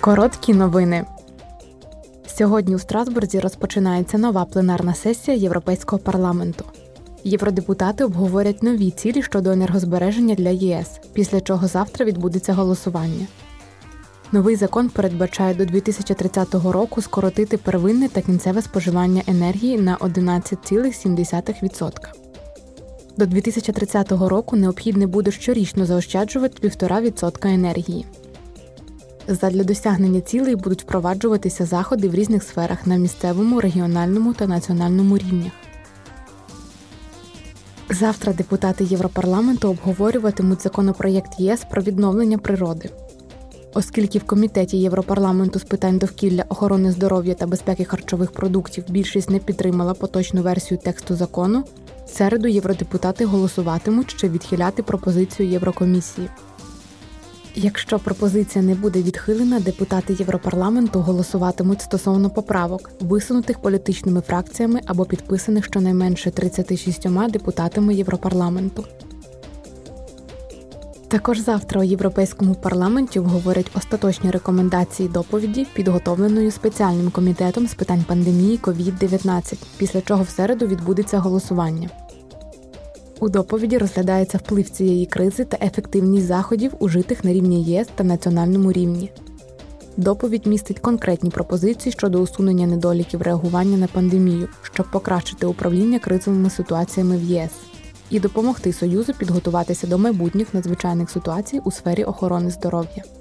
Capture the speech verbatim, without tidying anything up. Короткі новини. Сьогодні у Страсбурзі розпочинається нова пленарна сесія Європейського парламенту. Євродепутати обговорять нові цілі щодо енергозбереження для ЄС, після чого завтра відбудеться голосування. Новий закон передбачає до дві тисячі тридцятого року скоротити первинне та кінцеве споживання енергії на одинадцять цілих сім десятих відсотка. До дві тисячі тридцятого року необхідно буде щорічно заощаджувати одна ціла п'ять десятих відсотка енергії. Задля досягнення цілей будуть впроваджуватися заходи в різних сферах на місцевому, регіональному та національному рівнях. Завтра депутати Європарламенту обговорюватимуть законопроєкт ЄС про відновлення природи. Оскільки в Комітеті Європарламенту з питань довкілля, охорони здоров'я та безпеки харчових продуктів більшість не підтримала поточну версію тексту закону, в середу євродепутати голосуватимуть, чи відхиляти пропозицію Єврокомісії. Якщо пропозиція не буде відхилена, депутати Європарламенту голосуватимуть стосовно поправок, висунутих політичними фракціями або підписаних щонайменше тридцятьма шістьма депутатами Європарламенту. Також завтра у Європейському парламенті обговорять остаточні рекомендації доповіді, підготовленої Спеціальним комітетом з питань пандемії ковід дев'ятнадцять, після чого в середу відбудеться голосування. У доповіді розглядається вплив цієї кризи та ефективність заходів, ужитих на рівні ЄС та національному рівні. Доповідь містить конкретні пропозиції щодо усунення недоліків реагування на пандемію, щоб покращити управління кризовими ситуаціями в ЄС і допомогти Союзу підготуватися до майбутніх надзвичайних ситуацій у сфері охорони здоров'я.